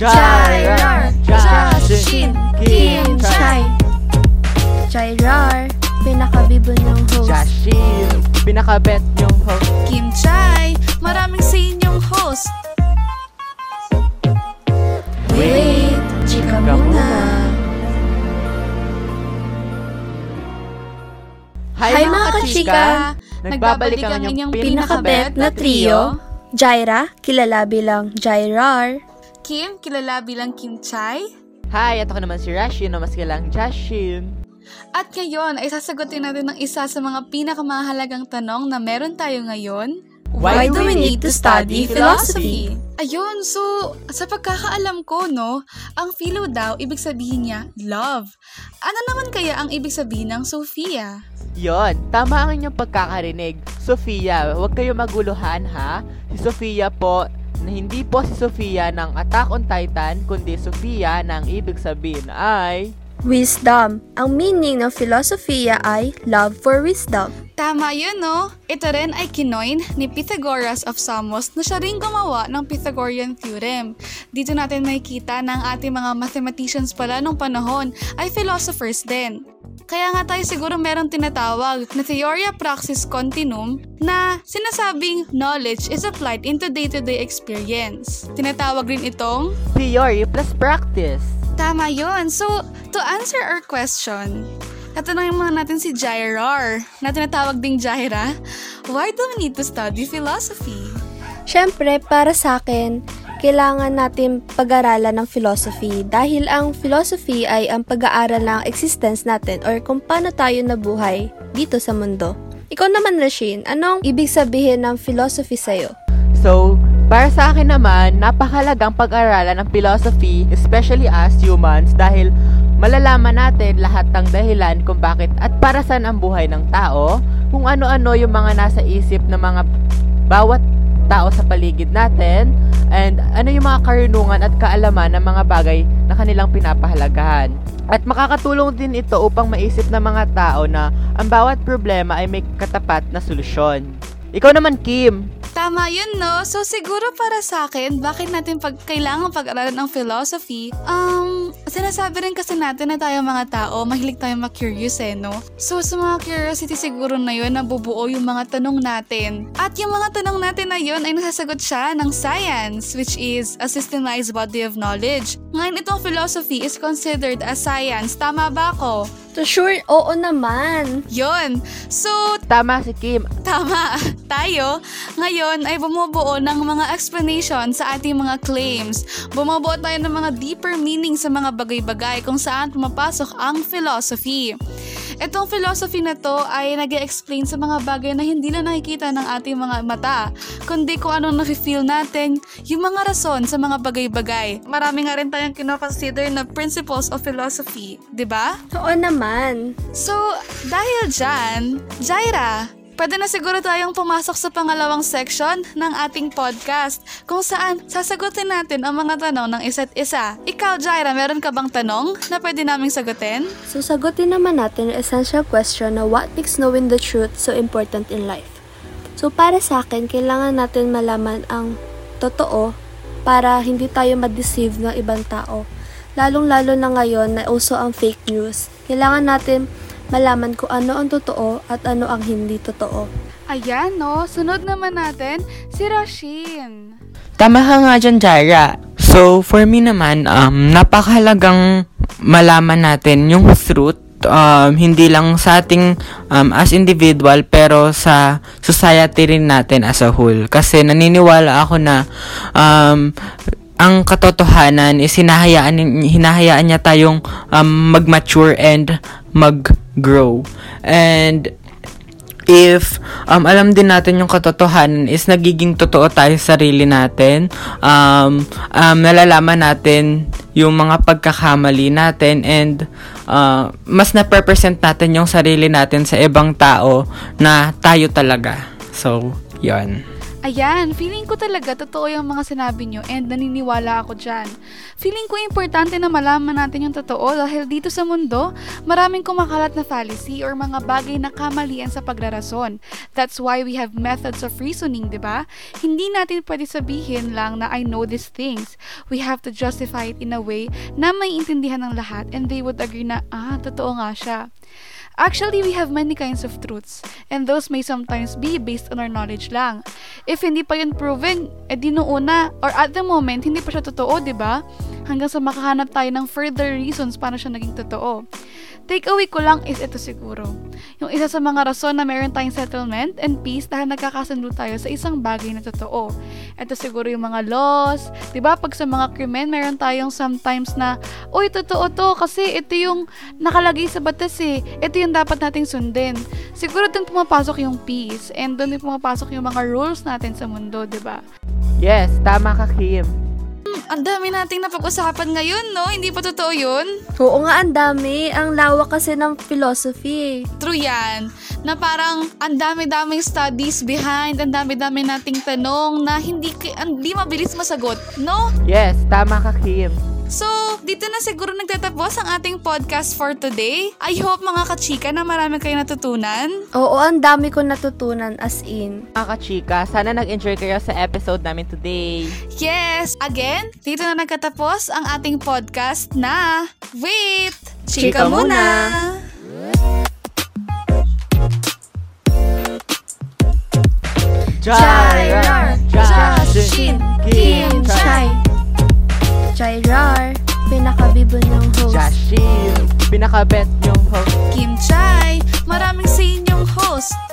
Jairar, Jashin, Kim, Chai. Jairar, pinakabibon yung host. Jashin, pinakabet yung host. Kim, Chai, maraming sa inyong host. Wait, chika muna. Hi mga kachika! Nagbabalik ang inyong pinakabet na trio. Jaira, kilala bilang Jairar. Kim, kilala bilang Kim Chai. Hi, at ako naman si Rashin, na mas kilalang Jashin. At ngayon ay sasagutin natin ang isa sa mga pinakamahalagang tanong na meron tayo ngayon. Why do we need to study philosophy? Ayun, so sa pagkakaalam ko, no, ang philo daw, ibig sabihin niya, love. Ano naman kaya ang ibig sabihin ng Sophia? Yon, tama ang inyong pagkakarinig. Sophia, huwag kayong maguluhan ha. Si Sophia po, na hindi po si Sophia ng Attack on Titan, kundi Sophia na ang ibig sabihin ay wisdom. Ang meaning ng philosophiya ay love for wisdom. Tama yun, no? Ito rin ay kinoin ni Pythagoras of Samos na siya rin gumawa ng Pythagorean theorem. Dito natin makikita na ang ating mga mathematicians pala nung panahon ay philosophers din. Kaya nga tayo siguro merong tinatawag na Theoria Praxis Continuum na sinasabing knowledge is applied into day-to-day experience. Tinatawag rin itong theory plus practice. Tama yun. So, to answer our question, tatanungin muna natin si Jairar, na tinatawag ding Jaira. Why do we need to study philosophy? Siyempre, para sa akin, kailangan natin pag-aralan ng philosophy dahil ang philosophy ay ang pag-aaral ng existence natin or kung paano tayo nabuhay dito sa mundo. Ikaw naman, Rashin, anong ibig sabihin ng philosophy sa'yo? So, para sa akin naman, napakalagang pag-aralan ng philosophy, especially as humans, dahil malalaman natin lahat ng dahilan kung bakit at para saan ang buhay ng tao, kung ano-ano yung mga nasa isip ng mga bawat tao sa paligid natin, and ano yung mga karunungan at kaalaman ng mga bagay na kanilang pinapahalagahan. At makakatulong din ito upang maisip ng mga tao na ang bawat problema ay may katapat na solusyon. Ikaw naman, Kim! Tama yun, no? So, siguro para sa akin, bakit natin kailangan pag-aralan ng philosophy? Sinasabi rin kasi natin na tayo mga tao, mahilig tayo mag-curious no? So, sa mga curiosity siguro na yun, nabubuo yung mga tanong natin. At yung mga tanong natin na yun ay nasasagot siya ng science, which is a systemized body of knowledge. Ngayon, itong philosophy is considered as science. Tama ba ako? To sure, oo naman. Yun. So, tama si Kim. Tama. Tayo, ngayon ay bumubuo ng mga explanation sa ating mga claims. Bumubuo tayo ng mga deeper meaning sa mga bagay-bagay kung saan pumapasok ang philosophy. Itong philosophy na to ay nag-explain sa mga bagay na hindi na nakikita ng ating mga mata, kundi kung anong nafe-feel natin, yung mga rason sa mga bagay-bagay. Marami nga rin tayong kinoconsider na principles of philosophy, di ba? Oo naman. So, dahil dyan, Jaira, pwede na siguro tayong pumasok sa pangalawang section ng ating podcast kung saan sasagutin natin ang mga tanong ng isa't isa. Ikaw, Jaira, meron ka bang tanong na pwede naming sagutin? So, sagutin naman natin yung essential question na what makes knowing the truth so important in life. So, para sa akin, kailangan natin malaman ang totoo para hindi tayo ma-deceive ng ibang tao. Lalong-lalo na ngayon na uso ang fake news. Kailangan natin malaman kung ano ang totoo at ano ang hindi totoo. Ayan, no? Sunod naman natin si Rashin. Tama ka nga dyan, Jaira. So, for me naman, napakahalagang malaman natin yung truth, hindi lang sa ating as individual, pero sa society rin natin as a whole. Kasi naniniwala ako na ang katotohanan is hinahayaan niya tayong mag-mature and mag-grow. And if alam din natin yung katotohanan is nagiging totoo tayo sa sarili natin, nalalaman natin yung mga pagkakamali natin and mas na-represent natin yung sarili natin sa ibang tao na tayo talaga. So, yun. Ayan, feeling ko talaga totoo yung mga sinabi nyo and naniniwala ako dyan. Feeling ko importante na malaman natin yung totoo dahil dito sa mundo, maraming kumakalat na fallacy or mga bagay na kamalian sa pagrarason. That's why we have methods of reasoning, diba? Hindi natin pwede sabihin lang na I know these things. We have to justify it in a way na maiintindihan ng lahat and they would agree na, totoo nga siya. Actually, we have many kinds of truths, and those may sometimes be based on our knowledge lang. If hindi pa yun proven, edi noona, or at the moment, hindi pa siya totoo, diba? Hanggang sa makahanap tayo ng further reasons paano siya naging totoo. Takeaway ko lang is ito siguro. Yung isa sa mga rason na meron tayong settlement and peace dahil nagkakasundo tayo sa isang bagay na totoo. Ito siguro yung mga laws, diba? Pag sa mga krimen, meron tayong sometimes na, uy, totoo to, kasi ito yung nakalagay sa batas eh. Ito yung dapat nating sundin. Siguro doon pumapasok yung peace and doon din pumapasok yung mga rules natin sa mundo, diba? Yes, tama ka, Kim. Ang dami nating napag-usapan ngayon, no? Hindi pa totoo yun? Oo nga, ang dami. Ang lawak kasi ng philosophy. True yan. Na parang ang dami-daming studies behind, ang dami-dami nating tanong na hindi mabilis masagot, no? Yes, tama ka, Kim. So, dito na siguro nagtatapos ang ating podcast for today. I hope mga kachika na marami kayo natutunan. Oo, ang dami ko natutunan as in. Mga kachika, sana nag-enjoy kayo sa episode namin today. Yes! Again, dito na nagtatapos ang ating podcast na Wait! Chika muna! Jairar! Jashin! Kim! Chai! Jairar, pinakabibon yung host. Jashin, pinakabet yung host. Kim Chai, maraming sa inyong host.